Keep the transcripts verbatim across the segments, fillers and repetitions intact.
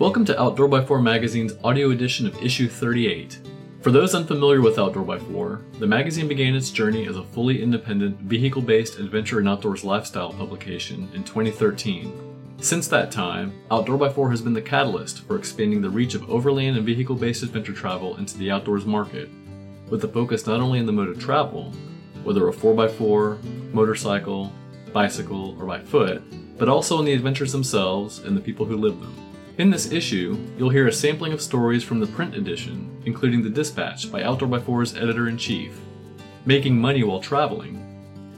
Welcome to Outdoor by four Magazine's audio edition of issue thirty-eight. For those unfamiliar with Outdoor by four, the magazine began its journey as a fully independent, vehicle-based adventure and outdoors lifestyle publication in twenty thirteen. Since that time, Outdoor by four has been the catalyst for expanding the reach of overland and vehicle-based adventure travel into the outdoors market, with a focus not only on the mode of travel, whether a four by four, motorcycle, bicycle, or by foot, but also on the adventures themselves and the people who live them. In this issue, you'll hear a sampling of stories from the print edition, including The Dispatch by Outdoor by four's editor-in-chief, Making Money While Traveling,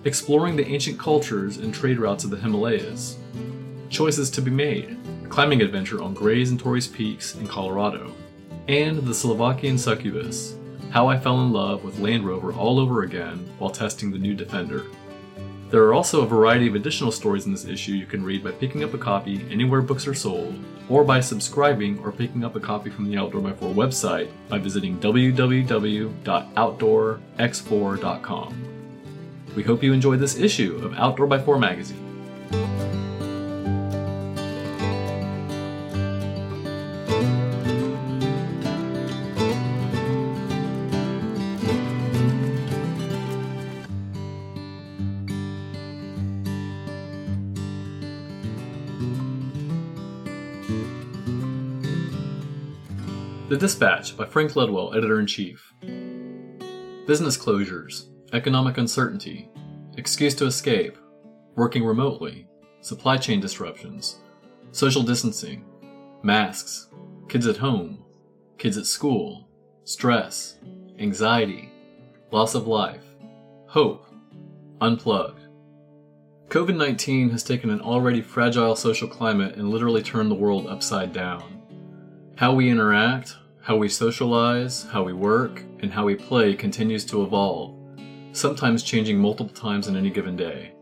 Exploring the Ancient Cultures and Trade Routes of the Himalayas, Choices to be Made, a climbing adventure on Grays and Torrey's Peaks in Colorado, and The Slovakian Succubus, How I Fell in Love with Land Rover All Over Again While Testing the New Defender. There are also a variety of additional stories in this issue you can read by picking up a copy anywhere books are sold, or by subscribing or picking up a copy from the Outdoor by four website by visiting w w w dot outdoor x four dot com. We hope you enjoyed this issue of Outdoor by four magazine. The Dispatch by Frank Ledwell, editor-in-chief. Business closures, economic uncertainty, excuse to escape, working remotely, supply chain disruptions, social distancing, masks, kids at home, kids at school, stress, anxiety, loss of life, hope, unplugged. covid nineteen has taken an already fragile social climate and literally turned the world upside down. How we interact, how we socialize, how we work, and how we play continues to evolve, sometimes changing multiple times in any given day.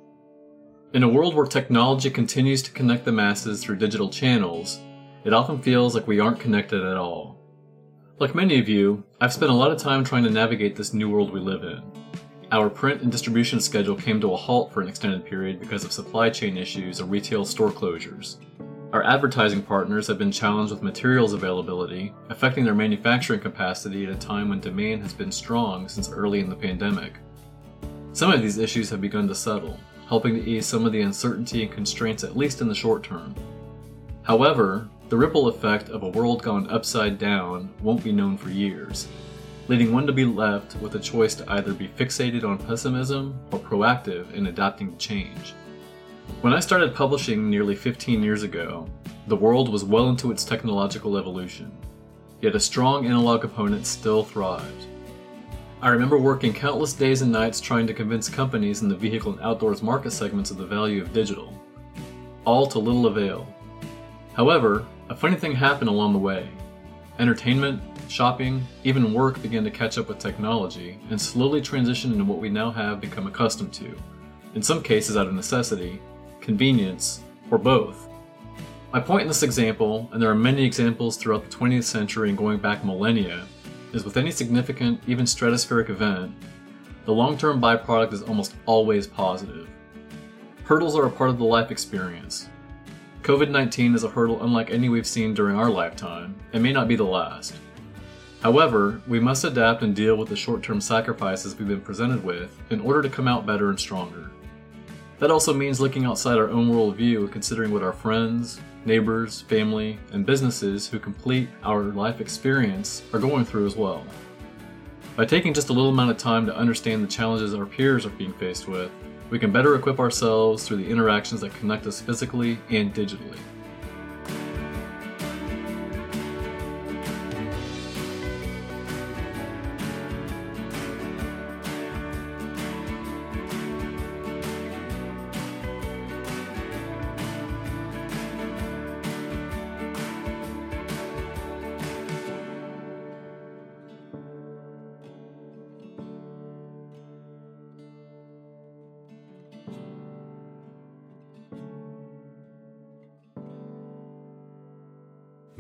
In a world where technology continues to connect the masses through digital channels, it often feels like we aren't connected at all. Like many of you, I've spent a lot of time trying to navigate this new world we live in. Our print and distribution schedule came to a halt for an extended period because of supply chain issues or retail store closures. Our advertising partners have been challenged with materials availability, affecting their manufacturing capacity at a time when demand has been strong since early in the pandemic. Some of these issues have begun to settle, helping to ease some of the uncertainty and constraints, at least in the short term. However, the ripple effect of a world gone upside down won't be known for years, leading one to be left with a choice to either be fixated on pessimism or proactive in adapting to change. When I started publishing nearly fifteen years ago, the world was well into its technological evolution, yet a strong analog opponent still thrived. I remember working countless days and nights trying to convince companies in the vehicle and outdoors market segments of the value of digital, all to little avail. However, a funny thing happened along the way. Entertainment, shopping, even work began to catch up with technology and slowly transition into what we now have become accustomed to, in some cases out of necessity, convenience, or both. My point in this example, and there are many examples throughout the twentieth century and going back millennia, is with any significant, even stratospheric event, the long-term byproduct is almost always positive. Hurdles are a part of the life experience. covid nineteen is a hurdle unlike any we've seen during our lifetime, and may not be the last. However, we must adapt and deal with the short-term sacrifices we've been presented with in order to come out better and stronger. That also means looking outside our own worldview and considering what our friends, neighbors, family, and businesses who complete our life experience are going through as well. By taking just a little amount of time to understand the challenges our peers are being faced with, we can better equip ourselves through the interactions that connect us physically and digitally.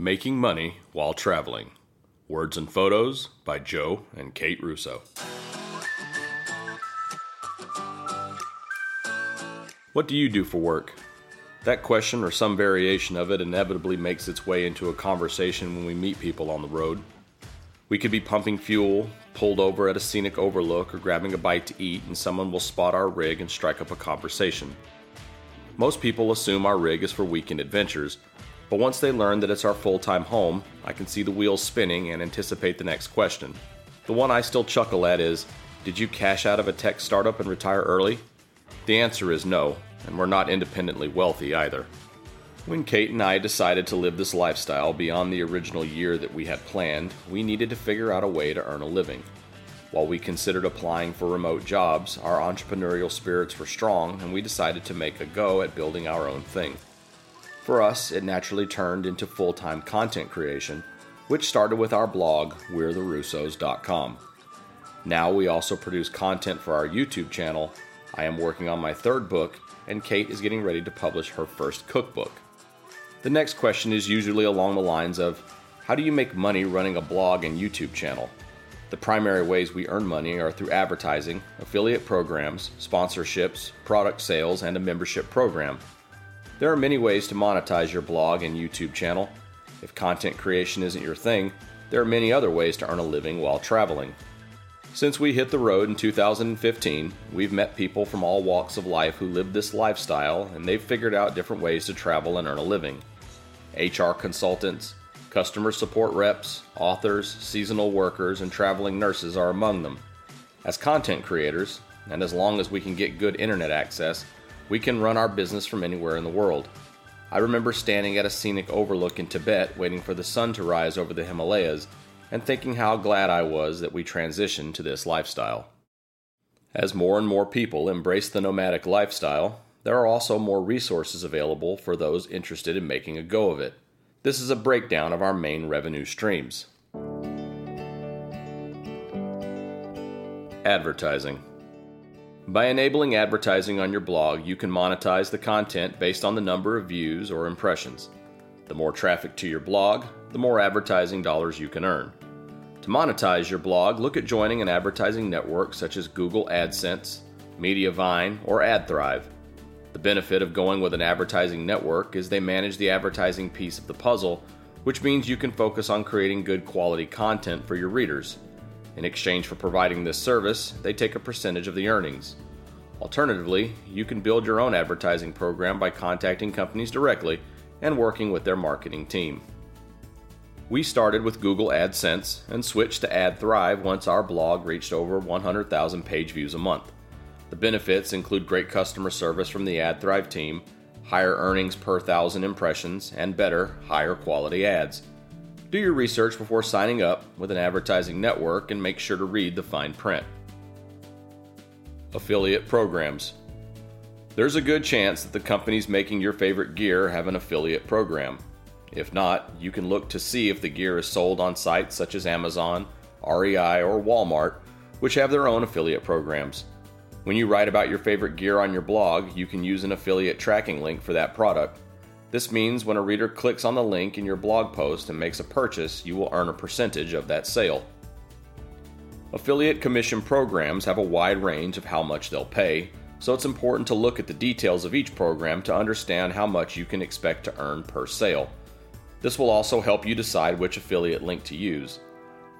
Making Money While Traveling. Words and Photos by Joe and Kate Russo. What do you do for work? That question, or some variation of it, inevitably makes its way into a conversation when we meet people on the road. We could be pumping fuel, pulled over at a scenic overlook, or grabbing a bite to eat, and someone will spot our rig and strike up a conversation. Most people assume our rig is for weekend adventures, but once they learn that it's our full-time home, I can see the wheels spinning and anticipate the next question. The one I still chuckle at is, did you cash out of a tech startup and retire early? The answer is no, and we're not independently wealthy either. When Kate and I decided to live this lifestyle beyond the original year that we had planned, we needed to figure out a way to earn a living. While we considered applying for remote jobs, our entrepreneurial spirits were strong, and we decided to make a go at building our own thing. For us, it naturally turned into full-time content creation, which started with our blog, We're The Russos dot com. Now we also produce content for our YouTube channel, I am working on my third book, and Kate is getting ready to publish her first cookbook. The next question is usually along the lines of, how do you make money running a blog and YouTube channel? The primary ways we earn money are through advertising, affiliate programs, sponsorships, product sales, and a membership program. There are many ways to monetize your blog and YouTube channel. If content creation isn't your thing, there are many other ways to earn a living while traveling. Since we hit the road in two thousand fifteen, we've met people from all walks of life who live this lifestyle, and they've figured out different ways to travel and earn a living. H R consultants, customer support reps, authors, seasonal workers, and traveling nurses are among them. As content creators, and as long as we can get good internet access, we can run our business from anywhere in the world. I remember standing at a scenic overlook in Tibet waiting for the sun to rise over the Himalayas and thinking how glad I was that we transitioned to this lifestyle. As more and more people embrace the nomadic lifestyle, there are also more resources available for those interested in making a go of it. This is a breakdown of our main revenue streams. Advertising. By enabling advertising on your blog, you can monetize the content based on the number of views or impressions. The more traffic to your blog, the more advertising dollars you can earn. To monetize your blog, look at joining an advertising network such as Google AdSense, Mediavine, or AdThrive. The benefit of going with an advertising network is they manage the advertising piece of the puzzle, which means you can focus on creating good quality content for your readers. In exchange for providing this service, they take a percentage of the earnings. Alternatively, you can build your own advertising program by contacting companies directly and working with their marketing team. We started with Google AdSense and switched to AdThrive once our blog reached over one hundred thousand page views a month. The benefits include great customer service from the AdThrive team, higher earnings per thousand impressions, and better, higher quality ads. Do your research before signing up with an advertising network and make sure to read the fine print. Affiliate programs. There's a good chance that the companies making your favorite gear have an affiliate program. If not, you can look to see if the gear is sold on sites such as Amazon, R E I, or Walmart, which have their own affiliate programs. When you write about your favorite gear on your blog, you can use an affiliate tracking link for that product. This means when a reader clicks on the link in your blog post and makes a purchase, you will earn a percentage of that sale. Affiliate commission programs have a wide range of how much they'll pay, so it's important to look at the details of each program to understand how much you can expect to earn per sale. This will also help you decide which affiliate link to use.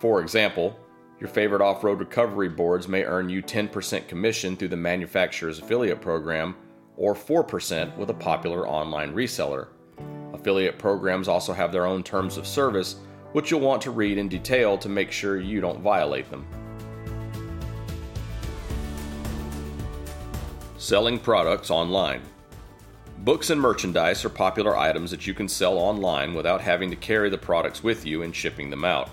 For example, your favorite off-road recovery boards may earn you ten percent commission through the manufacturer's affiliate program or four percent with a popular online reseller. Affiliate programs also have their own terms of service, which you'll want to read in detail to make sure you don't violate them. Selling products online. Books and merchandise are popular items that you can sell online without having to carry the products with you and shipping them out.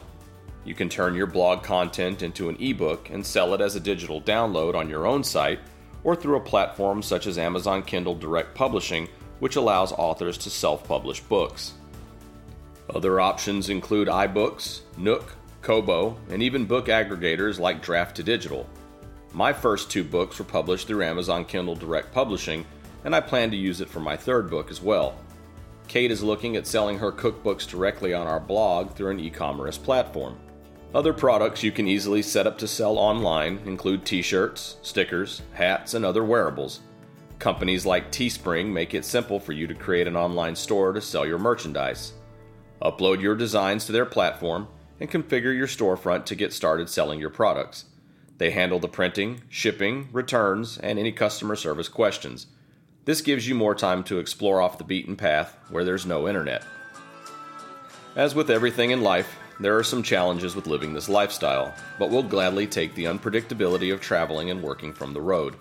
You can turn your blog content into an ebook and sell it as a digital download on your own site or through a platform such as Amazon Kindle Direct Publishing, which allows authors to self-publish books. Other options include iBooks, Nook, Kobo, and even book aggregators like Draft to Digital. My first two books were published through Amazon Kindle Direct Publishing, and I plan to use it for my third book as well. Kate is looking at selling her cookbooks directly on our blog through an e-commerce platform. Other products you can easily set up to sell online include t-shirts, stickers, hats, and other wearables. Companies like Teespring make it simple for you to create an online store to sell your merchandise. Upload your designs to their platform and configure your storefront to get started selling your products. They handle the printing, shipping, returns, and any customer service questions. This gives you more time to explore off the beaten path where there's no internet. As with everything in life, there are some challenges with living this lifestyle, but we'll gladly take the unpredictability of traveling and working from the road.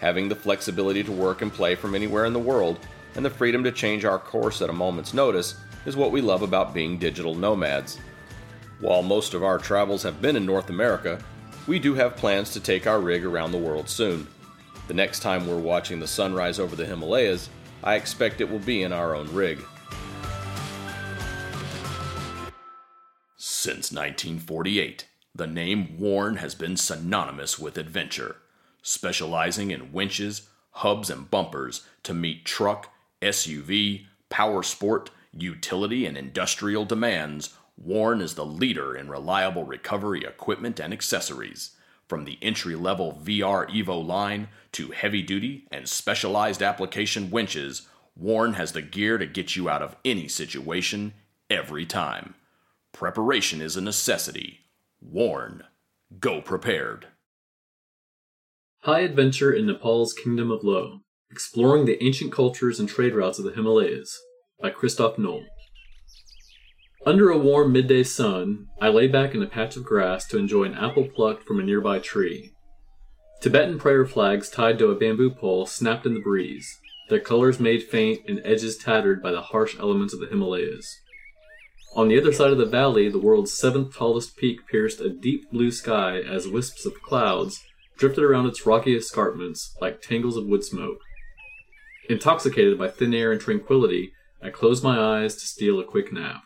Having the flexibility to work and play from anywhere in the world and the freedom to change our course at a moment's notice is what we love about being digital nomads. While most of our travels have been in North America, we do have plans to take our rig around the world soon. The next time we're watching the sunrise over the Himalayas, I expect it will be in our own rig. Since nineteen forty-eight, the name Warn has been synonymous with adventure, specializing in winches, hubs, and bumpers to meet truck, S U V, power sport, utility, and industrial demands. Warn is the leader in reliable recovery equipment and accessories, from the entry-level V R Evo line to heavy-duty and specialized application winches. Warn has the gear to get you out of any situation, every time. Preparation is a necessity. Warn. Go prepared. High adventure in Nepal's Kingdom of Lo, exploring the ancient cultures and trade routes of the Himalayas, by Christoph Noll. Under a warm midday sun, I lay back in a patch of grass to enjoy an apple plucked from a nearby tree. Tibetan prayer flags tied to a bamboo pole snapped in the breeze, their colors made faint and edges tattered by the harsh elements of the Himalayas. On the other side of the valley, the world's seventh tallest peak pierced a deep blue sky as wisps of clouds drifted around its rocky escarpments like tangles of wood smoke. Intoxicated by thin air and tranquility, I closed my eyes to steal a quick nap.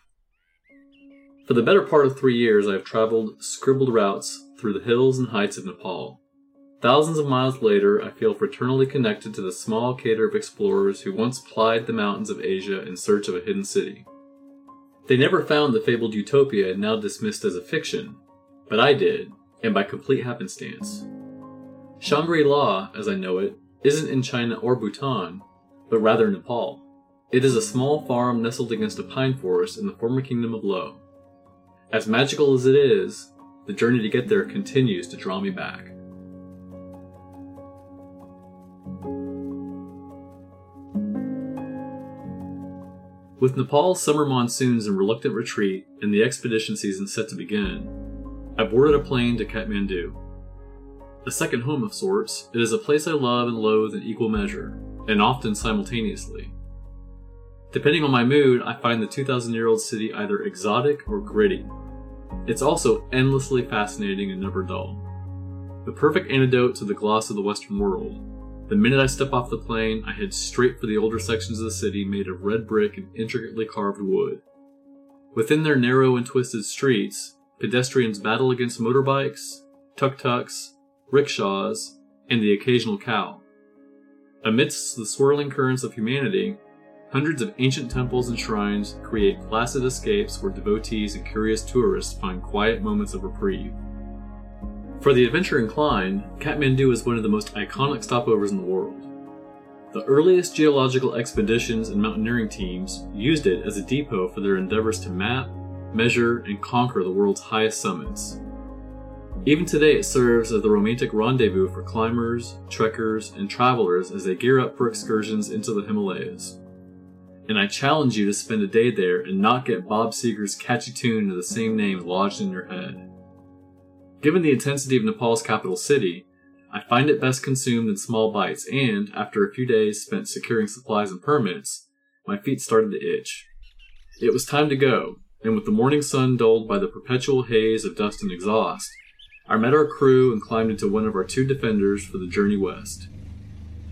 For the better part of three years, I have traveled scribbled routes through the hills and heights of Nepal. Thousands of miles later, I feel fraternally connected to the small cater of explorers who once plied the mountains of Asia in search of a hidden city. They never found the fabled utopia now dismissed as a fiction, but I did, and by complete happenstance. Shangri-La, as I know it, isn't in China or Bhutan, but rather Nepal. It is a small farm nestled against a pine forest in the former Kingdom of Lo. As magical as it is, the journey to get there continues to draw me back. With Nepal's summer monsoons in reluctant retreat and the expedition season set to begin, I boarded a plane to Kathmandu. A second home of sorts, it is a place I love and loathe in equal measure, and often simultaneously. Depending on my mood, I find the two thousand year old city either exotic or gritty. It's also endlessly fascinating and never dull. The perfect antidote to the gloss of the Western world. The minute I step off the plane, I head straight for the older sections of the city made of red brick and intricately carved wood. Within their narrow and twisted streets, pedestrians battle against motorbikes, tuk-tuks, rickshaws, and the occasional cow. Amidst the swirling currents of humanity, hundreds of ancient temples and shrines create placid escapes where devotees and curious tourists find quiet moments of reprieve. For the adventure inclined, Kathmandu is one of the most iconic stopovers in the world. The earliest geological expeditions and mountaineering teams used it as a depot for their endeavors to map, measure, and conquer the world's highest summits. Even today it serves as the romantic rendezvous for climbers, trekkers, and travelers as they gear up for excursions into the Himalayas. And I challenge you to spend a day there and not get Bob Seger's catchy tune of the same name lodged in your head. Given the intensity of Nepal's capital city, I find it best consumed in small bites and, after a few days spent securing supplies and permits, my feet started to itch. It was time to go, and with the morning sun dulled by the perpetual haze of dust and exhaust, I met our crew and climbed into one of our two Defenders for the journey west.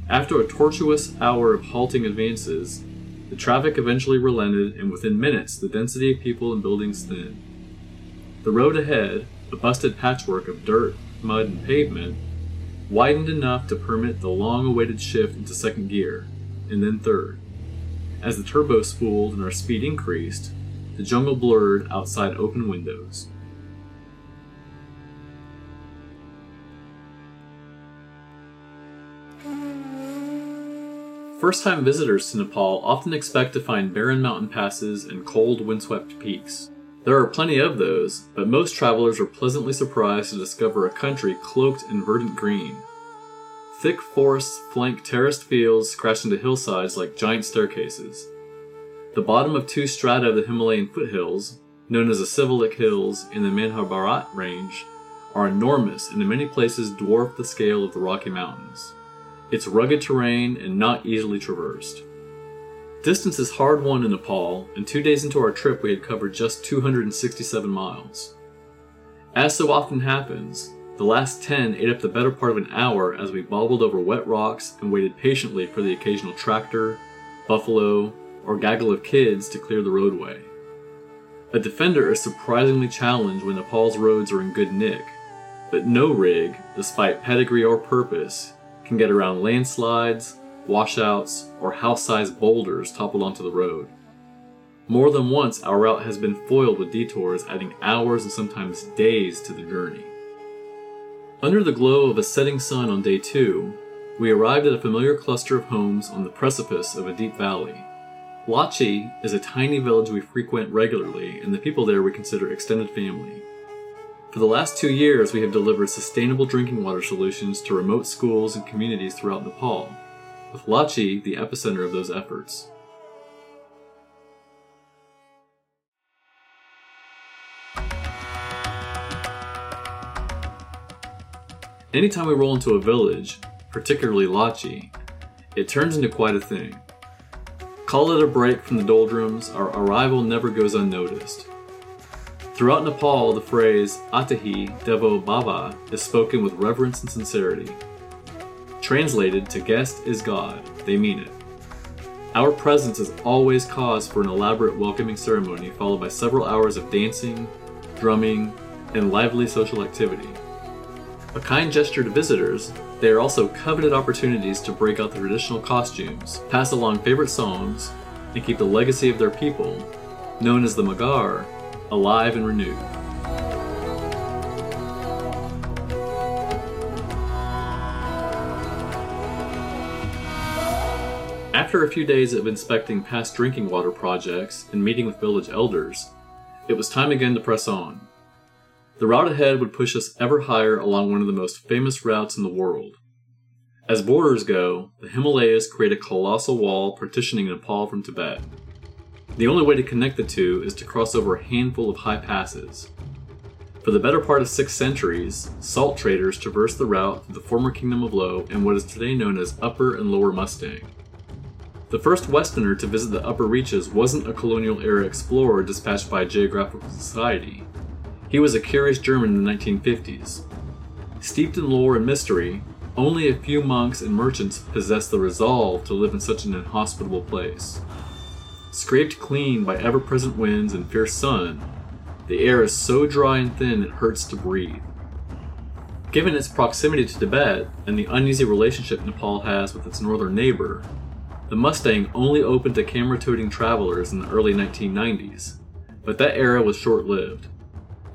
After a tortuous hour of halting advances, the traffic eventually relented, and within minutes, the density of people and buildings thinned. The road ahead, a busted patchwork of dirt, mud, and pavement, widened enough to permit the long-awaited shift into second gear, and then third. As the turbo spooled and our speed increased, the jungle blurred outside open windows. First-time visitors to Nepal often expect to find barren mountain passes and cold, windswept peaks. There are plenty of those, but most travelers are pleasantly surprised to discover a country cloaked in verdant green. Thick forests flank terraced fields crashed into hillsides like giant staircases. The bottom of two strata of the Himalayan foothills, known as the Sivalik Hills and the Manhabharat Range, are enormous and in many places dwarf the scale of the Rocky Mountains. It's rugged terrain and not easily traversed. Distance is hard won in Nepal, and two days into our trip we had covered just two hundred sixty-seven miles. As so often happens, the last ten ate up the better part of an hour as we bobbled over wet rocks and waited patiently for the occasional tractor, buffalo, or gaggle of kids to clear the roadway. A Defender is surprisingly challenged when Nepal's roads are in good nick, but no rig, despite pedigree or purpose, can get around landslides, washouts, or house-sized boulders toppled onto the road. More than once, our route has been foiled with detours, adding hours and sometimes days to the journey. Under the glow of a setting sun on day two, we arrived at a familiar cluster of homes on the precipice of a deep valley. Lachi is a tiny village we frequent regularly, and the people there we consider extended family. For the last two years, we have delivered sustainable drinking water solutions to remote schools and communities throughout Nepal, with Lachi the epicenter of those efforts. Anytime we roll into a village, particularly Lachi, it turns into quite a thing. Call it a break from the doldrums, our arrival never goes unnoticed. Throughout Nepal, the phrase Atahi Devo Baba is spoken with reverence and sincerity. Translated to guest is God, they mean it. Our presence is always cause for an elaborate welcoming ceremony followed by several hours of dancing, drumming, and lively social activity. A kind gesture to visitors, they are also coveted opportunities to break out the traditional costumes, pass along favorite songs, and keep the legacy of their people, known as the Magar, alive and renewed. After a few days of inspecting past drinking water projects and meeting with village elders, it was time again to press on. The route ahead would push us ever higher along one of the most famous routes in the world. As borders go, the Himalayas create a colossal wall partitioning Nepal from Tibet. The only way to connect the two is to cross over a handful of high passes. For the better part of six centuries, salt traders traversed the route through the former Kingdom of Lo and what is today known as Upper and Lower Mustang. The first Westerner to visit the upper reaches wasn't a colonial-era explorer dispatched by a geographical society. He was a curious German in the nineteen fifties. Steeped in lore and mystery, only a few monks and merchants possessed the resolve to live in such an inhospitable place. Scraped clean by ever-present winds and fierce sun, the air is so dry and thin it hurts to breathe. Given its proximity to Tibet and the uneasy relationship Nepal has with its northern neighbor, the Mustang only opened to camera-toting travelers in the early nineteen nineties, but that era was short-lived.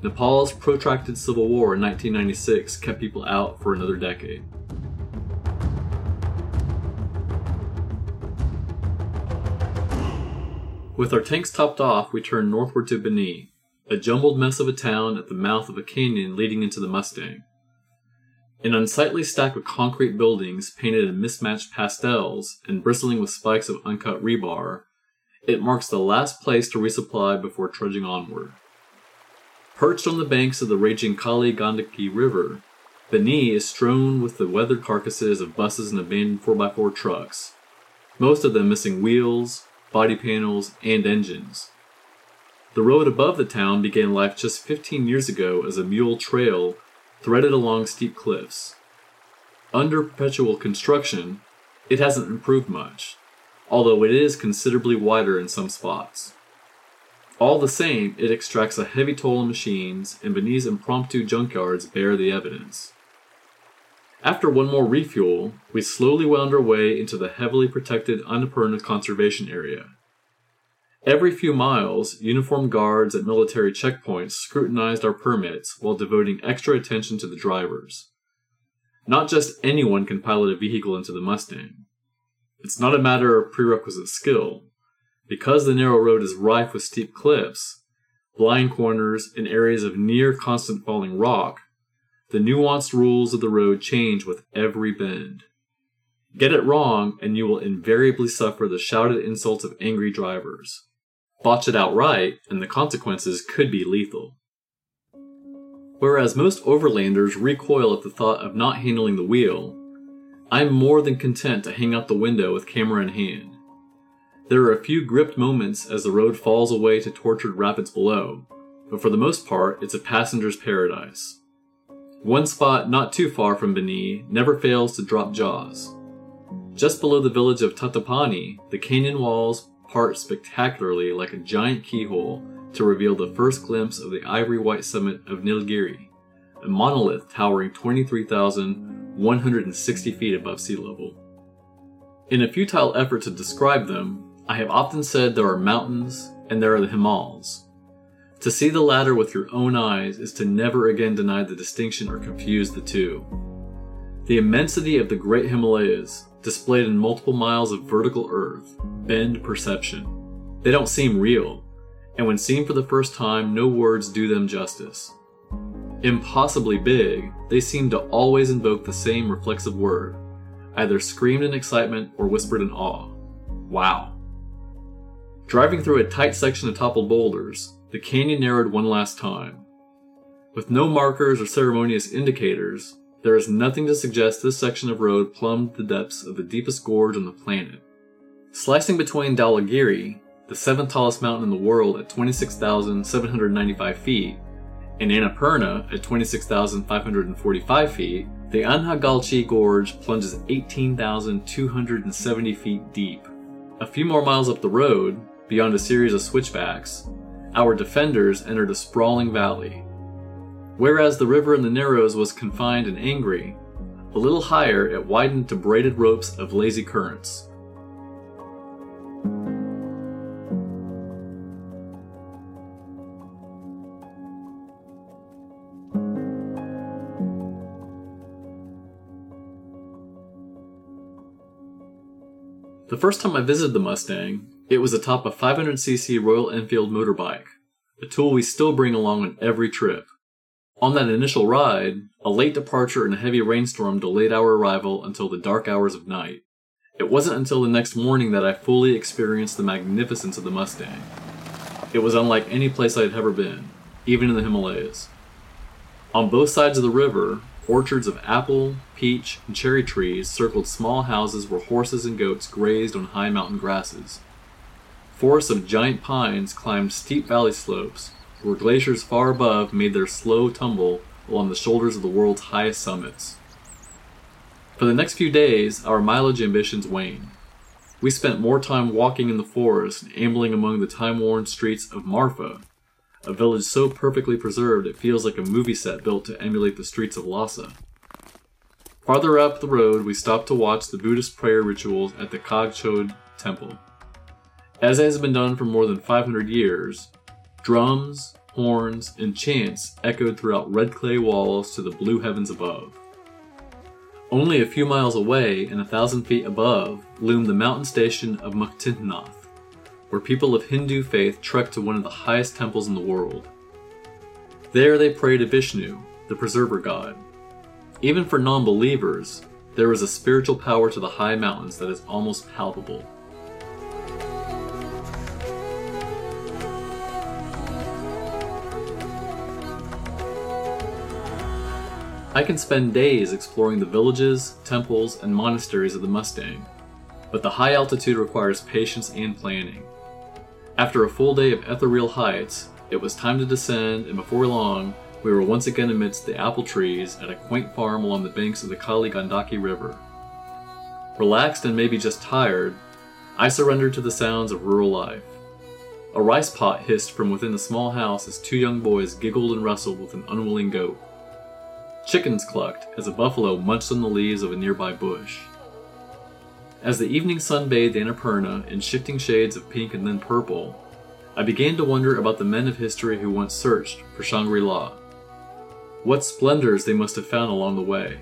Nepal's protracted civil war in nineteen ninety-six kept people out for another decade. With our tanks topped off, we turned northward to Beni, a jumbled mess of a town at the mouth of a canyon leading into the Mustang. An unsightly stack of concrete buildings painted in mismatched pastels and bristling with spikes of uncut rebar, it marks the last place to resupply before trudging onward. Perched on the banks of the raging Kali-Gandaki River, Beni is strewn with the weathered carcasses of buses and abandoned four by four trucks, most of them missing wheels, body panels, and engines. The road above the town began life just fifteen years ago as a mule trail threaded along steep cliffs. Under perpetual construction, it hasn't improved much, although it is considerably wider in some spots. All the same, it extracts a heavy toll on machines, and Beni's impromptu junkyards bear the evidence. After one more refuel, we slowly wound our way into the heavily protected Annapurna Conservation Area. Every few miles, uniformed guards at military checkpoints scrutinized our permits while devoting extra attention to the drivers. Not just anyone can pilot a vehicle into the Mustang. It's not a matter of prerequisite skill. Because the narrow road is rife with steep cliffs, blind corners, and areas of near constant falling rock, the nuanced rules of the road change with every bend. Get it wrong, and you will invariably suffer the shouted insults of angry drivers. Botch it outright, and the consequences could be lethal. Whereas most overlanders recoil at the thought of not handling the wheel, I'm more than content to hang out the window with camera in hand. There are a few gripped moments as the road falls away to tortured rapids below, but for the most part, it's a passenger's paradise. One spot not too far from Beni never fails to drop jaws. Just below the village of Tatapani, the canyon walls part spectacularly like a giant keyhole to reveal the first glimpse of the ivory-white summit of Nilgiri, a monolith towering twenty-three thousand one hundred sixty feet above sea level. In a futile effort to describe them, I have often said there are mountains and there are the Himals. To see the latter with your own eyes is to never again deny the distinction or confuse the two. The immensity of the Great Himalayas, displayed in multiple miles of vertical earth, bend perception. They don't seem real, and when seen for the first time, no words do them justice. Impossibly big, they seem to always invoke the same reflexive word, either screamed in excitement or whispered in awe. Wow. Driving through a tight section of toppled boulders, the canyon narrowed one last time. With no markers or ceremonious indicators, there is nothing to suggest this section of road plumbed the depths of the deepest gorge on the planet. Slicing between Dhaulagiri, the seventh tallest mountain in the world at twenty-six thousand seven hundred ninety-five feet, and Annapurna at twenty-six thousand five hundred forty-five feet, the Anhagalchi Gorge plunges eighteen thousand two hundred seventy feet deep. A few more miles up the road, beyond a series of switchbacks, our defenders entered a sprawling valley. Whereas the river in the narrows was confined and angry, a little higher it widened to braided ropes of lazy currents. The first time I visited the Mustang, it was atop a five hundred cc Royal Enfield motorbike, a tool we still bring along on every trip. On that initial ride, a late departure and a heavy rainstorm delayed our arrival until the dark hours of night. It wasn't until the next morning that I fully experienced the magnificence of the Mustang. It was unlike any place I had ever been, even in the Himalayas. On both sides of the river, orchards of apple, peach, and cherry trees circled small houses where horses and goats grazed on high mountain grasses. Forests of giant pines climbed steep valley slopes, where glaciers far above made their slow tumble along the shoulders of the world's highest summits. For the next few days, our mileage ambitions waned. We spent more time walking in the forest and ambling among the time-worn streets of Marfa, a village so perfectly preserved it feels like a movie set built to emulate the streets of Lhasa. Farther up the road, we stopped to watch the Buddhist prayer rituals at the Kagchod Temple. As has been done for more than five hundred years, drums, horns, and chants echoed throughout red clay walls to the blue heavens above. Only a few miles away and a thousand feet above loomed the mountain station of Muktinath, where people of Hindu faith trekked to one of the highest temples in the world. There they prayed to Vishnu, the preserver god. Even for non-believers, there is a spiritual power to the high mountains that is almost palpable. I can spend days exploring the villages, temples, and monasteries of the Mustang, but the high altitude requires patience and planning. After a full day of ethereal heights, it was time to descend, and before long, we were once again amidst the apple trees at a quaint farm along the banks of the Kali-Gandaki River. Relaxed and maybe just tired, I surrendered to the sounds of rural life. A rice pot hissed from within the small house as two young boys giggled and wrestled with an unwilling goat. Chickens clucked as a buffalo munched on the leaves of a nearby bush. As the evening sun bathed Annapurna in shifting shades of pink and then purple, I began to wonder about the men of history who once searched for Shangri-La. What splendors they must have found along the way.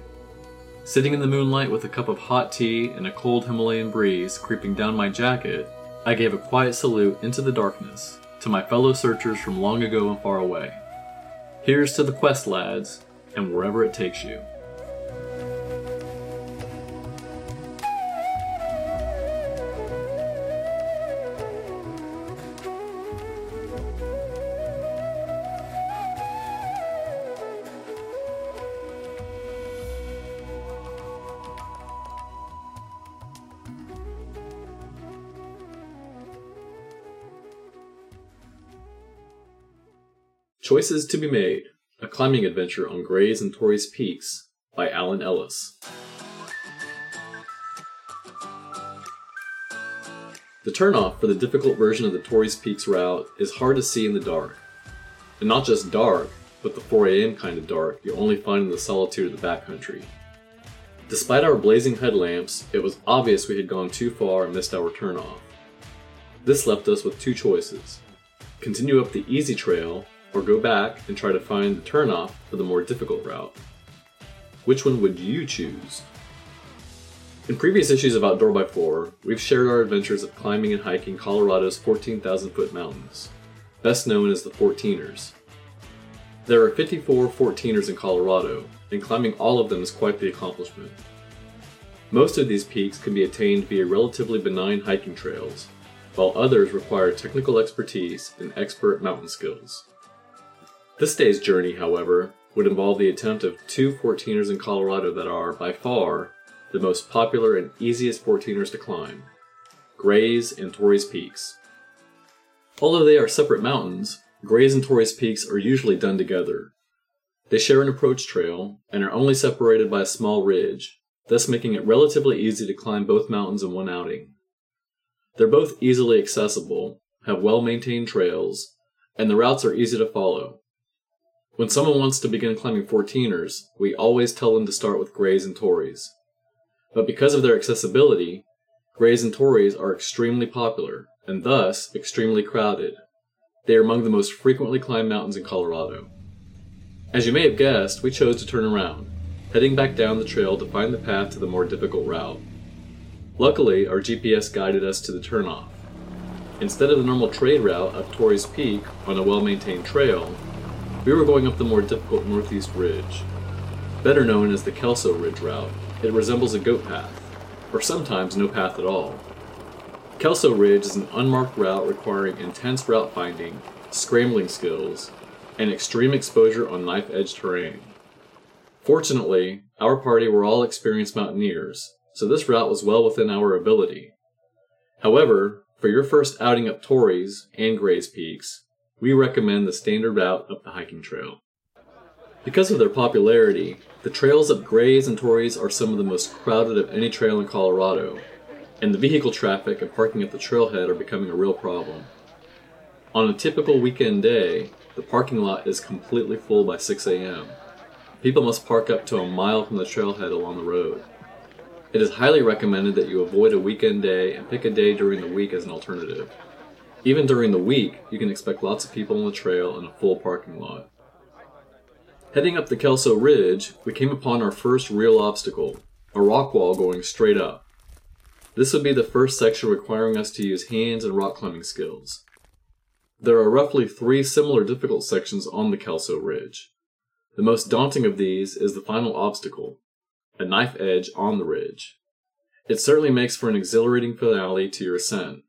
Sitting in the moonlight with a cup of hot tea and a cold Himalayan breeze creeping down my jacket, I gave a quiet salute into the darkness to my fellow searchers from long ago and far away. Here's to the quest, lads, and wherever it takes you. Choices to be Made, a climbing adventure on Grays and Torrey's Peaks by Alan Ellis. The turnoff for the difficult version of the Torrey's Peaks route is hard to see in the dark. And not just dark, but the four a.m. kind of dark you only find in the solitude of the backcountry. Despite our blazing headlamps, it was obvious we had gone too far and missed our turnoff. This left us with two choices. Continue up the easy trail, or go back and try to find the turnoff for the more difficult route. Which one would you choose? In previous issues of Outdoor by Four, we've shared our adventures of climbing and hiking Colorado's fourteen thousand foot mountains, best known as the Fourteeners. There are fifty-four Fourteeners in Colorado, and climbing all of them is quite the accomplishment. Most of these peaks can be attained via relatively benign hiking trails, while others require technical expertise and expert mountain skills. This day's journey, however, would involve the attempt of two fourteeners in Colorado that are, by far, the most popular and easiest fourteeners to climb, Grays and Torrey's Peaks. Although they are separate mountains, Grays and Torrey's Peaks are usually done together. They share an approach trail and are only separated by a small ridge, thus making it relatively easy to climb both mountains in one outing. They're both easily accessible, have well-maintained trails, and the routes are easy to follow. When someone wants to begin climbing fourteeners, we always tell them to start with Grays and Torreys. But because of their accessibility, Grays and Torreys are extremely popular, and thus extremely crowded. They are among the most frequently climbed mountains in Colorado. As you may have guessed, we chose to turn around, heading back down the trail to find the path to the more difficult route. Luckily, our G P S guided us to the turnoff. Instead of the normal trade route up Torrey's Peak on a well-maintained trail, we were going up the more difficult Northeast Ridge. Better known as the Kelso Ridge route, it resembles a goat path, or sometimes no path at all. Kelso Ridge is an unmarked route requiring intense route finding, scrambling skills, and extreme exposure on knife-edge terrain. Fortunately, our party were all experienced mountaineers, so this route was well within our ability. However, for your first outing up Torrey's and Grays Peaks, we recommend the standard route up the hiking trail. Because of their popularity, the trails up Grays and Torreys are some of the most crowded of any trail in Colorado, and the vehicle traffic and parking at the trailhead are becoming a real problem. On a typical weekend day, the parking lot is completely full by six a.m. People must park up to a mile from the trailhead along the road. It is highly recommended that you avoid a weekend day and pick a day during the week as an alternative. Even during the week, you can expect lots of people on the trail and a full parking lot. Heading up the Kelso Ridge, we came upon our first real obstacle, a rock wall going straight up. This would be the first section requiring us to use hands and rock climbing skills. There are roughly three similar difficult sections on the Kelso Ridge. The most daunting of these is the final obstacle, a knife edge on the ridge. It certainly makes for an exhilarating finale to your ascent.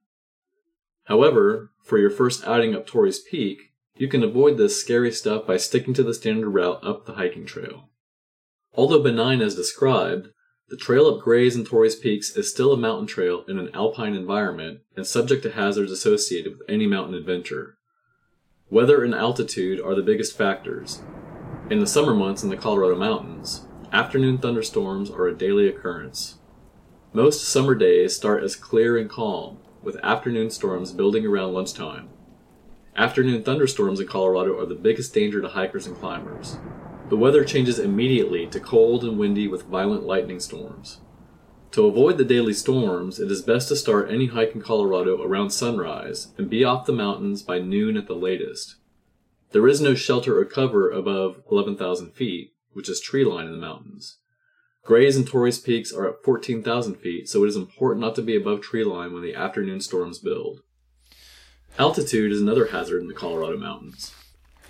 However, for your first outing up Torrey's Peak, you can avoid this scary stuff by sticking to the standard route up the hiking trail. Although benign as described, the trail up Grays and Torrey's Peaks is still a mountain trail in an alpine environment and subject to hazards associated with any mountain adventure. Weather and altitude are the biggest factors. In the summer months in the Colorado mountains, afternoon thunderstorms are a daily occurrence. Most summer days start as clear and calm, with afternoon storms building around lunchtime. Afternoon thunderstorms in Colorado are the biggest danger to hikers and climbers. The weather changes immediately to cold and windy with violent lightning storms. To avoid the daily storms, it is best to start any hike in Colorado around sunrise and be off the mountains by noon at the latest. There is no shelter or cover above eleven thousand feet, which is tree line in the mountains. Grays and Torrey's Peaks are at fourteen thousand feet, so it is important not to be above treeline when the afternoon storms build. Altitude is another hazard in the Colorado mountains.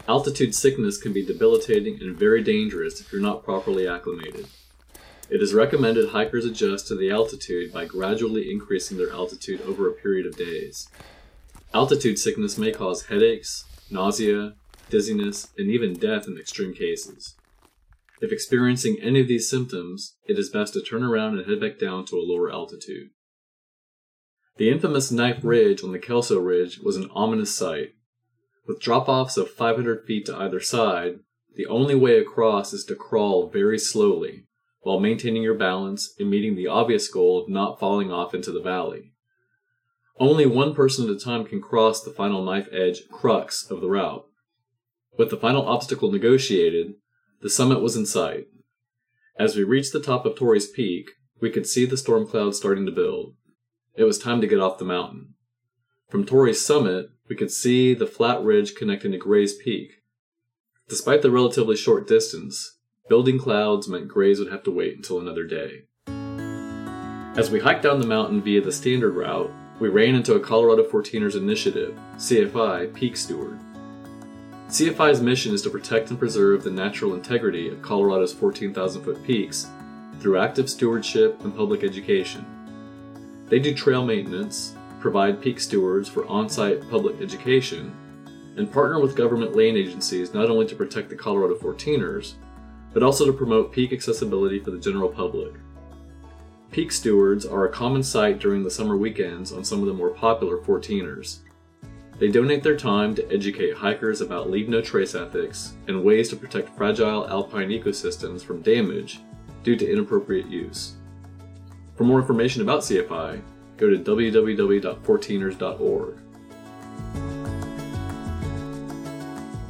Altitude sickness can be debilitating and very dangerous if you're not properly acclimated. It is recommended hikers adjust to the altitude by gradually increasing their altitude over a period of days. Altitude sickness may cause headaches, nausea, dizziness, and even death in extreme cases. If experiencing any of these symptoms, it is best to turn around and head back down to a lower altitude. The infamous Knife Ridge on the Kelso Ridge was an ominous sight. With drop-offs of five hundred feet to either side, the only way across is to crawl very slowly, while maintaining your balance and meeting the obvious goal of not falling off into the valley. Only one person at a time can cross the final knife edge crux of the route. With the final obstacle negotiated, the summit was in sight. As we reached the top of Torrey's Peak, we could see the storm clouds starting to build. It was time to get off the mountain. From Torrey's summit, we could see the flat ridge connecting to Grays Peak. Despite the relatively short distance, building clouds meant Grays would have to wait until another day. As we hiked down the mountain via the standard route, we ran into a Colorado fourteeners Initiative, C F I, Peak Steward. C F I's mission is to protect and preserve the natural integrity of Colorado's fourteen thousand foot peaks through active stewardship and public education. They do trail maintenance, provide peak stewards for on-site public education, and partner with government land agencies not only to protect the Colorado fourteeners, but also to promote peak accessibility for the general public. Peak stewards are a common sight during the summer weekends on some of the more popular fourteeners. They donate their time to educate hikers about leave-no-trace ethics and ways to protect fragile alpine ecosystems from damage due to inappropriate use. For more information about C F I, go to w w w dot fourteeners dot org.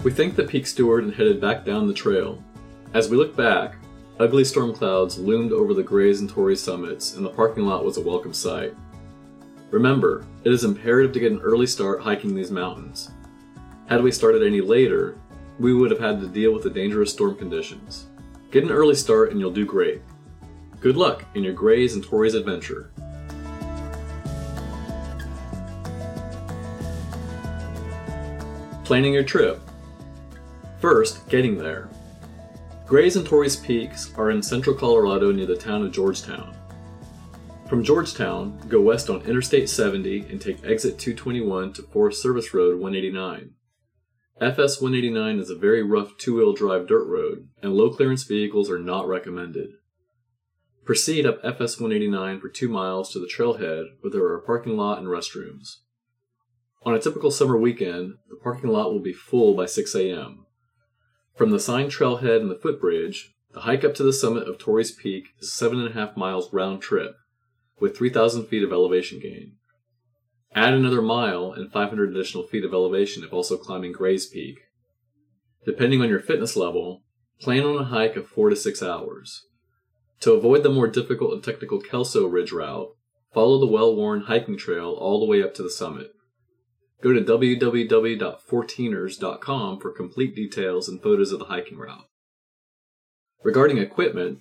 We thanked the peak steward and headed back down the trail. As we looked back, ugly storm clouds loomed over the Grays and Torrey summits, and the parking lot was a welcome sight. Remember, it is imperative to get an early start hiking these mountains. Had we started any later, we would have had to deal with the dangerous storm conditions. Get an early start and you'll do great. Good luck in your Grays and Torrey's adventure. Planning your trip. First, getting there. Grays and Torrey's Peaks are in central Colorado near the town of Georgetown. From Georgetown, go west on Interstate seventy and take exit two twenty-one to Forest Service Road one eighty-nine. F S one eighty-nine is a very rough two-wheel drive dirt road, and low-clearance vehicles are not recommended. Proceed up F S one eighty-nine for two miles to the trailhead where there are a parking lot and restrooms. On a typical summer weekend, the parking lot will be full by six a.m. From the signed trailhead and the footbridge, the hike up to the summit of Torrey's Peak is seven point five miles round trip, with three thousand feet of elevation gain. Add another mile and five hundred additional feet of elevation if also climbing Grays Peak. Depending on your fitness level, plan on a hike of four to six hours. To avoid the more difficult and technical Kelso Ridge route, follow the well-worn hiking trail all the way up to the summit. Go to w w w dot fourteeners dot com for complete details and photos of the hiking route. Regarding equipment,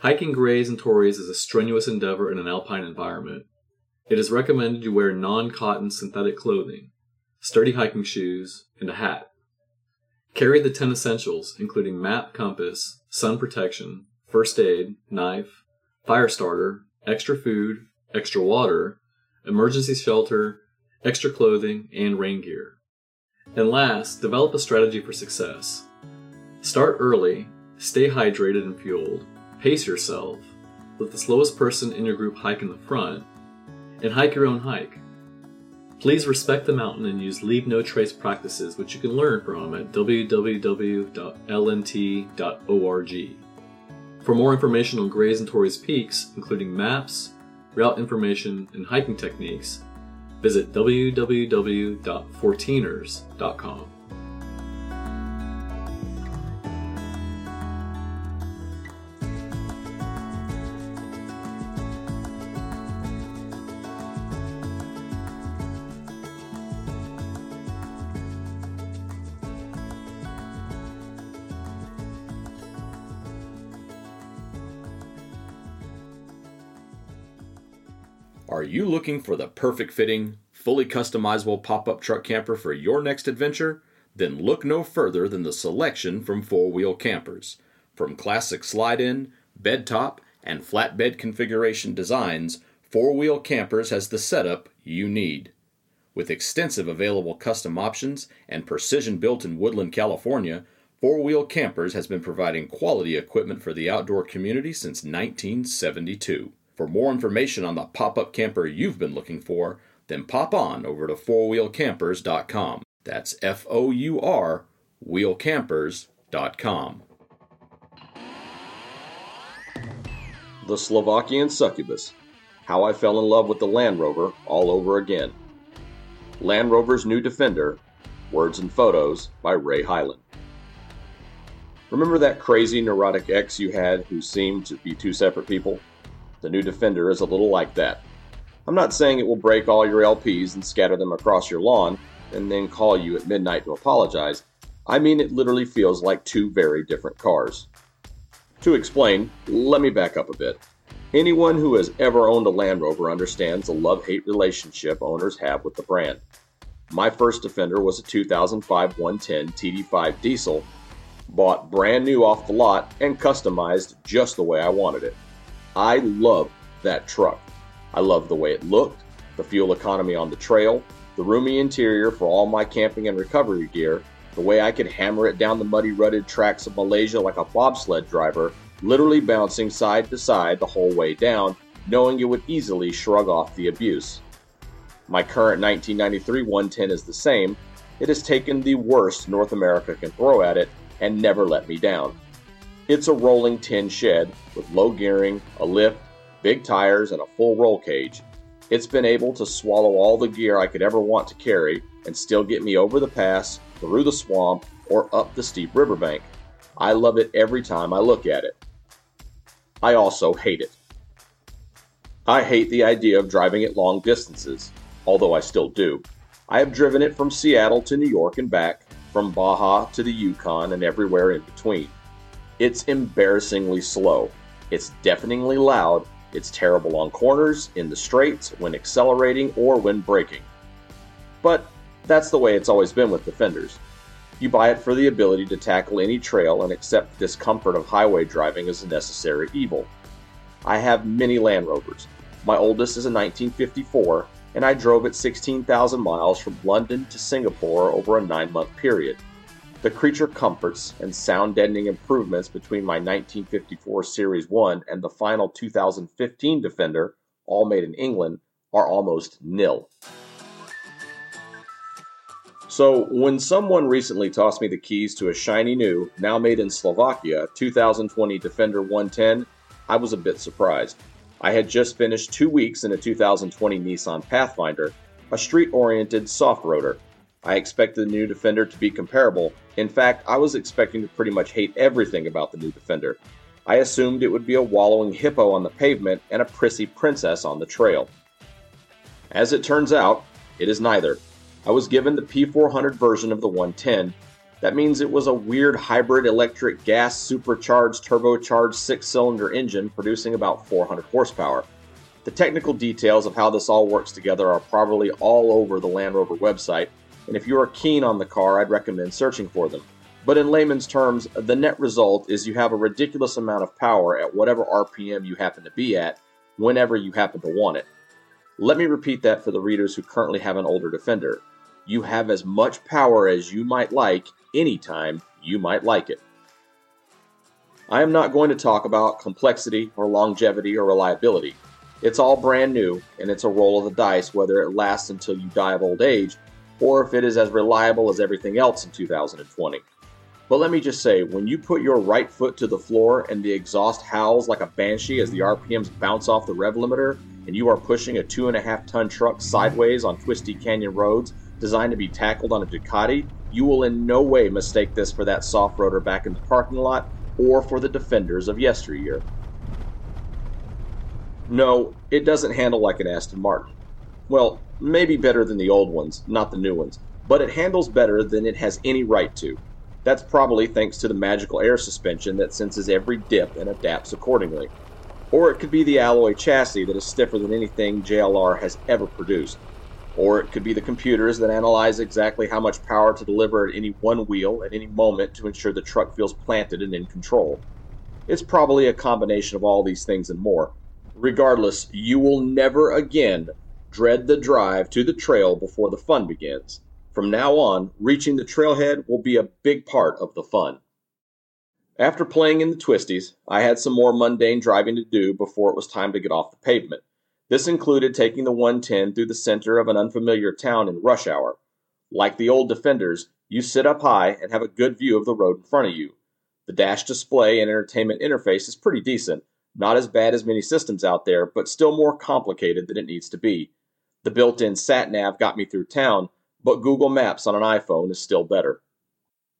hiking Grays and Torrey's is a strenuous endeavor in an alpine environment. It is recommended you wear non-cotton synthetic clothing, sturdy hiking shoes, and a hat. Carry the ten essentials, including map, compass, sun protection, first aid, knife, fire starter, extra food, extra water, emergency shelter, extra clothing, and rain gear. And last, develop a strategy for success. Start early, stay hydrated and fueled, pace yourself, let the slowest person in your group hike in the front, and hike your own hike. Please respect the mountain and use leave no trace practices, which you can learn from at w w w dot l n t dot org. For more information on Grays and Torrey's Peaks, including maps, route information, and hiking techniques, visit w w w dot fourteeners dot com. Are you looking for the perfect fitting, fully customizable pop-up truck camper for your next adventure? Then look no further than the selection from Four-Wheel Campers. From classic slide-in, bed top, and flatbed configuration designs, Four-Wheel Campers has the setup you need. With extensive available custom options and precision built in Woodland, California, Four-Wheel Campers has been providing quality equipment for the outdoor community since nineteen seventy-two. For more information on the pop-up camper you've been looking for, then pop on over to four wheel campers dot com. That's F O U R, wheel campers dot com. The Slovakian Succubus, How I Fell in Love with the Land Rover All Over Again. Land Rover's New Defender, Words and Photos by Ray Hyland. Remember that crazy neurotic ex you had who seemed to be two separate people? The new Defender is a little like that. I'm not saying it will break all your L Ps and scatter them across your lawn and then call you at midnight to apologize. I mean, it literally feels like two very different cars. To explain, let me back up a bit. Anyone who has ever owned a Land Rover understands the love-hate relationship owners have with the brand. My first Defender was a two thousand five one ten T D five diesel, bought brand new off the lot and customized just the way I wanted it. I loved that truck. I loved the way it looked, the fuel economy on the trail, the roomy interior for all my camping and recovery gear, the way I could hammer it down the muddy, rutted tracks of Malaysia like a bobsled driver, literally bouncing side to side the whole way down, knowing it would easily shrug off the abuse. My current nineteen ninety-three one ten is the same. It has taken the worst North America can throw at it and never let me down. It's a rolling tin shed with low gearing, a lift, big tires, and a full roll cage. It's been able to swallow all the gear I could ever want to carry and still get me over the pass, through the swamp, or up the steep riverbank. I love it every time I look at it. I also hate it. I hate the idea of driving it long distances, although I still do. I have driven it from Seattle to New York and back, from Baja to the Yukon and everywhere in between. It's embarrassingly slow. It's deafeningly loud. It's terrible on corners, in the straights, when accelerating, or when braking. But that's the way it's always been with Defenders. You buy it for the ability to tackle any trail and accept the discomfort of highway driving as a necessary evil. I have many Land Rovers. My oldest is a nineteen fifty-four, and I drove it sixteen thousand miles from London to Singapore over a nine-month period. The creature comforts and sound-deadening improvements between my nineteen fifty-four Series one and the final two thousand fifteen Defender, all made in England, are almost nil. So when someone recently tossed me the keys to a shiny new, now made in Slovakia, two thousand twenty Defender one ten, I was a bit surprised. I had just finished two weeks in a two thousand twenty Nissan Pathfinder, a street-oriented soft-roader. I expected the new Defender to be comparable. In fact, I was expecting to pretty much hate everything about the new Defender. I assumed it would be a wallowing hippo on the pavement and a prissy princess on the trail. As it turns out, it is neither. I was given the P four hundred version of the one ten. That means it was a weird hybrid electric gas supercharged turbocharged six-cylinder engine producing about four hundred horsepower. The technical details of how this all works together are probably all over the Land Rover website, and if you are keen on the car, I'd recommend searching for them. But in layman's terms, the net result is you have a ridiculous amount of power at whatever R P M you happen to be at, whenever you happen to want it. Let me repeat that for the readers who currently have an older Defender. You have as much power as you might like, anytime you might like it. I am not going to talk about complexity or longevity or reliability. It's all brand new, and it's a roll of the dice whether it lasts until you die of old age, or if it is as reliable as everything else in two thousand twenty. But let me just say, when you put your right foot to the floor and the exhaust howls like a banshee as the R P Ms bounce off the rev limiter, and you are pushing a two and a half ton truck sideways on twisty canyon roads, designed to be tackled on a Ducati, you will in no way mistake this for that soft-roader back in the parking lot or for the Defenders of yesteryear. No, it doesn't handle like an Aston Martin. Well, maybe better than the old ones, not the new ones, but it handles better than it has any right to. That's probably thanks to the magical air suspension that senses every dip and adapts accordingly. or it could be the alloy chassis that is stiffer than anything J L R has ever produced, or it could be the computers that analyze exactly how much power to deliver at any one wheel at any moment to ensure the truck feels planted and in control. It's probably a combination of all these things and more. Regardless, you will never again dread the drive to the trail before the fun begins. From now on, reaching the trailhead will be a big part of the fun. After playing in the twisties, I had some more mundane driving to do before it was time to get off the pavement. This included taking the one ten through the center of an unfamiliar town in rush hour. Like the old Defenders, you sit up high and have a good view of the road in front of you. The dash display and entertainment interface is pretty decent, not as bad as many systems out there, but still more complicated than it needs to be. The built-in sat-nav got me through town, but Google Maps on an iPhone is still better.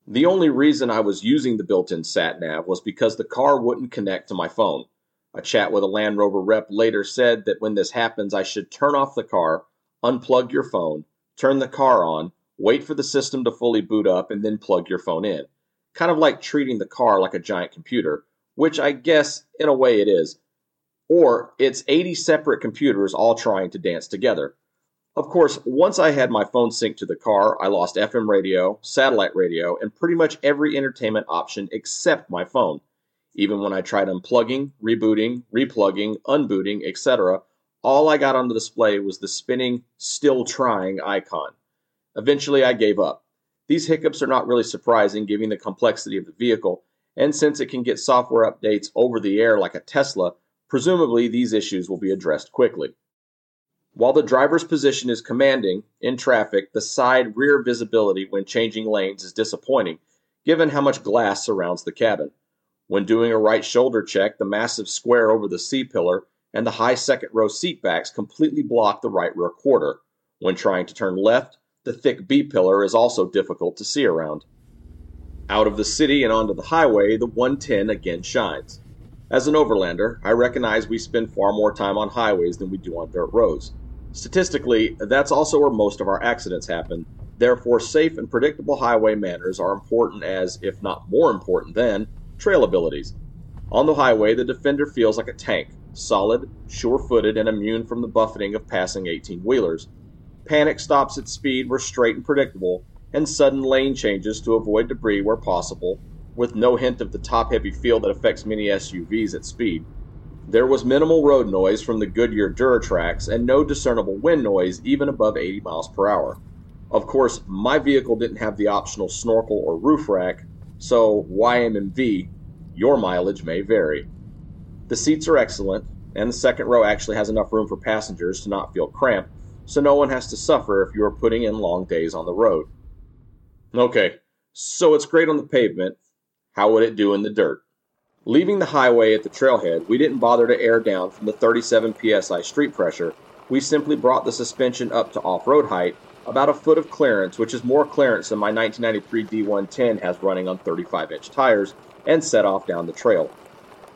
The only reason I was using the built-in sat-nav was because the car wouldn't connect to my phone. A chat with a Land Rover rep later said that when this happens, I should turn off the car, unplug your phone, turn the car on, wait for the system to fully boot up, and then plug your phone in. Kind of like treating the car like a giant computer, which I guess, in a way, it is. Or it's eighty separate computers all trying to dance together. Of course, once I had my phone synced to the car, I lost F M radio, satellite radio, and pretty much every entertainment option except my phone. Even when I tried unplugging, rebooting, replugging, unbooting, et cetera, all I got on the display was the spinning, still trying icon. Eventually, I gave up. These hiccups are not really surprising given the complexity of the vehicle, and since it can get software updates over the air like a Tesla, presumably these issues will be addressed quickly. While the driver's position is commanding, in traffic, the side rear visibility when changing lanes is disappointing, given how much glass surrounds the cabin. When doing a right shoulder check, the massive square over the C-pillar and the high second row seatbacks completely block the right rear quarter. When trying to turn left, the thick B-pillar is also difficult to see around. Out of the city and onto the highway, the one ten again shines. As an overlander, I recognize we spend far more time on highways than we do on dirt roads. Statistically, that's also where most of our accidents happen. Therefore, safe and predictable highway manners are important as, if not more important than, trail abilities. On the highway, the Defender feels like a tank, solid, sure-footed, and immune from the buffeting of passing eighteen-wheelers. Panic stops at speed were straight and predictable, and sudden lane changes to avoid debris where possible, with no hint of the top-heavy feel that affects many S U Vs at speed. There was minimal road noise from the Goodyear Duratrax and no discernible wind noise even above eighty miles per hour. Of course, my vehicle didn't have the optional snorkel or roof rack, so Y M M V, your mileage may vary. The seats are excellent, and the second row actually has enough room for passengers to not feel cramped, so no one has to suffer if you are putting in long days on the road. Okay, so it's great on the pavement. How would it do in the dirt? Leaving the highway at the trailhead, we didn't bother to air down from the thirty-seven P S I street pressure. We simply brought the suspension up to off-road height, about a foot of clearance, which is more clearance than my nineteen ninety-three D one ten has running on thirty-five inch tires, and set off down the trail.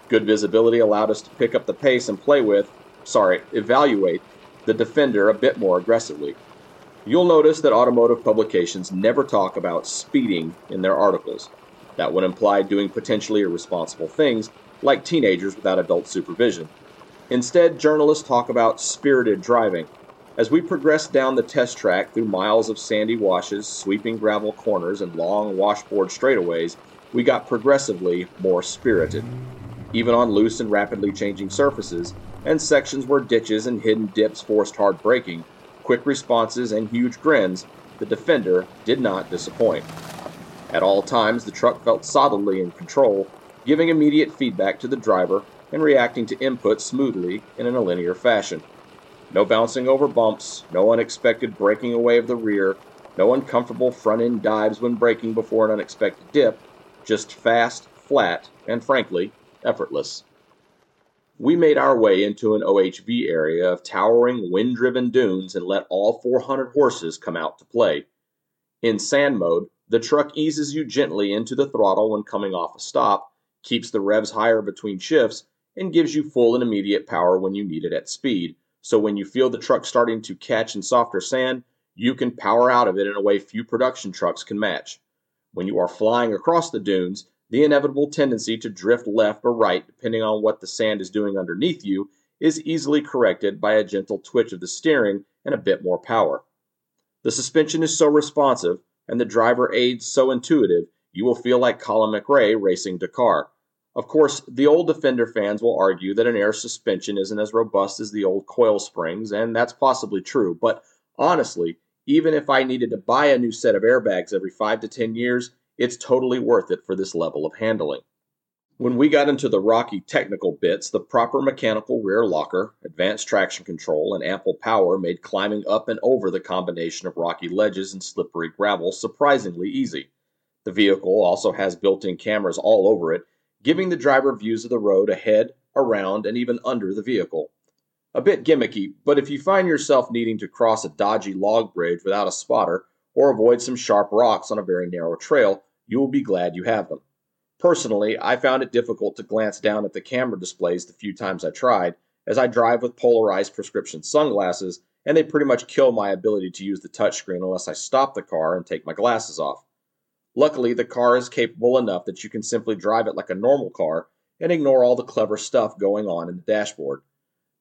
Good visibility allowed us to pick up the pace and play with, sorry, evaluate, the Defender a bit more aggressively. You'll notice that automotive publications never talk about speeding in their articles. That would imply doing potentially irresponsible things, like teenagers without adult supervision. Instead, journalists talk about spirited driving. As we progressed down the test track through miles of sandy washes, sweeping gravel corners, and long washboard straightaways, we got progressively more spirited. Even on loose and rapidly changing surfaces, and sections where ditches and hidden dips forced hard braking, quick responses, and huge grins, the Defender did not disappoint. At all times, the truck felt solidly in control, giving immediate feedback to the driver and reacting to input smoothly and in a linear fashion. No bouncing over bumps, no unexpected breaking away of the rear, no uncomfortable front-end dives when braking before an unexpected dip, just fast, flat, and frankly, effortless. We made our way into an O H V area of towering wind-driven dunes and let all four hundred horses come out to play. In sand mode, the truck eases you gently into the throttle when coming off a stop, keeps the revs higher between shifts, and gives you full and immediate power when you need it at speed, so when you feel the truck starting to catch in softer sand, you can power out of it in a way few production trucks can match. When you are flying across the dunes, The inevitable tendency to drift left or right, depending on what the sand is doing underneath you, is easily corrected by a gentle twitch of the steering and a bit more power. The suspension is so responsive, and the driver aids so intuitive, you will feel like Colin McRae racing Dakar. Of course, the old Defender fans will argue that an air suspension isn't as robust as the old coil springs, and that's possibly true, but honestly, even if I needed to buy a new set of airbags every five to ten years, it's totally worth it for this level of handling. When we got into the rocky technical bits, the proper mechanical rear locker, advanced traction control, and ample power made climbing up and over the combination of rocky ledges and slippery gravel surprisingly easy. The vehicle also has built-in cameras all over it, giving the driver views of the road ahead, around, and even under the vehicle. A bit gimmicky, but if you find yourself needing to cross a dodgy log bridge without a spotter or avoid some sharp rocks on a very narrow trail, you will be glad you have them. Personally, I found it difficult to glance down at the camera displays the few times I tried, as I drive with polarized prescription sunglasses, and they pretty much kill my ability to use the touchscreen unless I stop the car and take my glasses off. Luckily, the car is capable enough that you can simply drive it like a normal car and ignore all the clever stuff going on in the dashboard.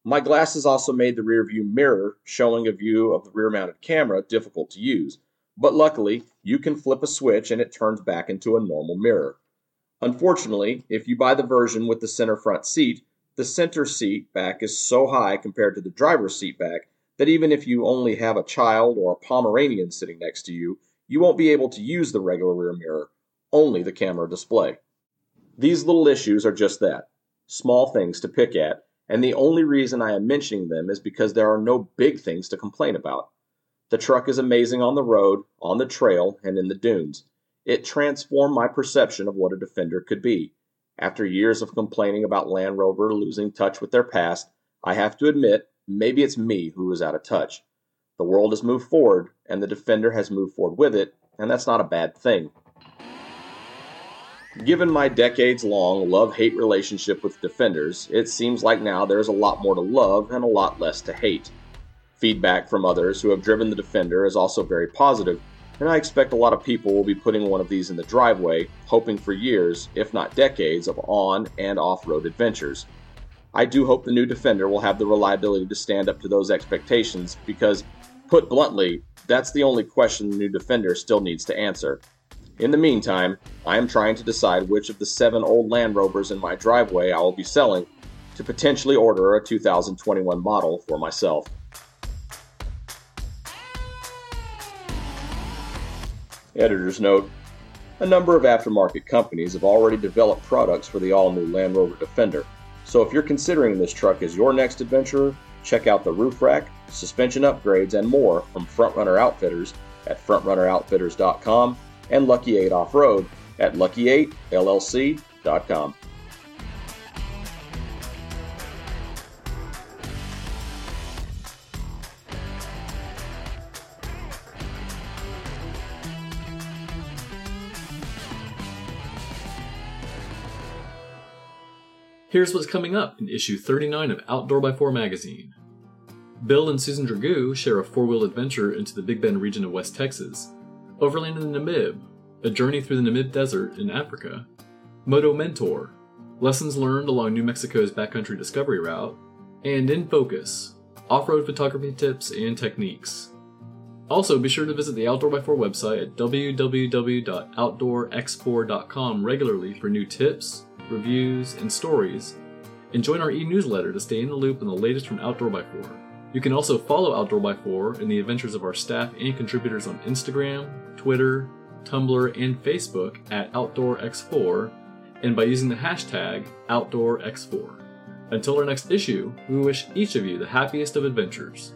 My glasses also made the rearview mirror, showing a view of the rear-mounted camera, difficult to use. But luckily, you can flip a switch and it turns back into a normal mirror. Unfortunately, if you buy the version with the center front seat, the center seat back is so high compared to the driver's seat back that even if you only have a child or a Pomeranian sitting next to you, you won't be able to use the regular rear mirror, only the camera display. These little issues are just that, small things to pick at, and the only reason I am mentioning them is because there are no big things to complain about. The truck is amazing on the road, on the trail, and in the dunes. It transformed my perception of what a Defender could be. After years of complaining about Land Rover losing touch with their past, I have to admit, maybe it's me who is out of touch. The world has moved forward, and the Defender has moved forward with it, and that's not a bad thing. Given my decades-long love-hate relationship with Defenders, it seems like now there's a lot more to love and a lot less to hate. Feedback from others who have driven the Defender is also very positive, and I expect a lot of people will be putting one of these in the driveway, hoping for years, if not decades, of on- and off-road adventures. I do hope the new Defender will have the reliability to stand up to those expectations because, put bluntly, that's the only question the new Defender still needs to answer. In the meantime, I am trying to decide which of the seven old Land Rovers in my driveway I will be selling to potentially order a two thousand twenty-one model for myself. Editor's note, a number of aftermarket companies have already developed products for the all-new Land Rover Defender, so if you're considering this truck as your next adventurer, check out the roof rack, suspension upgrades, and more from Frontrunner Outfitters at front runner outfitters dot com and Lucky eight Off-Road at lucky eight l l c dot com. Here's what's coming up in issue thirty-nine of Outdoor by Four magazine. Bill and Susan Dragoo share a four-wheel adventure into the Big Bend region of West Texas, overland in the Namib, a journey through the Namib Desert in Africa, Moto Mentor, lessons learned along New Mexico's backcountry discovery route, and In Focus, off-road photography tips and techniques. Also, be sure to visit the Outdoor by Four website at w w w dot outdoor x four dot com regularly for new tips, reviews, and stories, and join our e-newsletter to stay in the loop on the latest from Outdoor by Four. You can also follow Outdoor by Four and the adventures of our staff and contributors on Instagram, Twitter, Tumblr, and Facebook at Outdoor X four, and by using the hashtag Outdoor X four. Until our next issue, we wish each of you the happiest of adventures.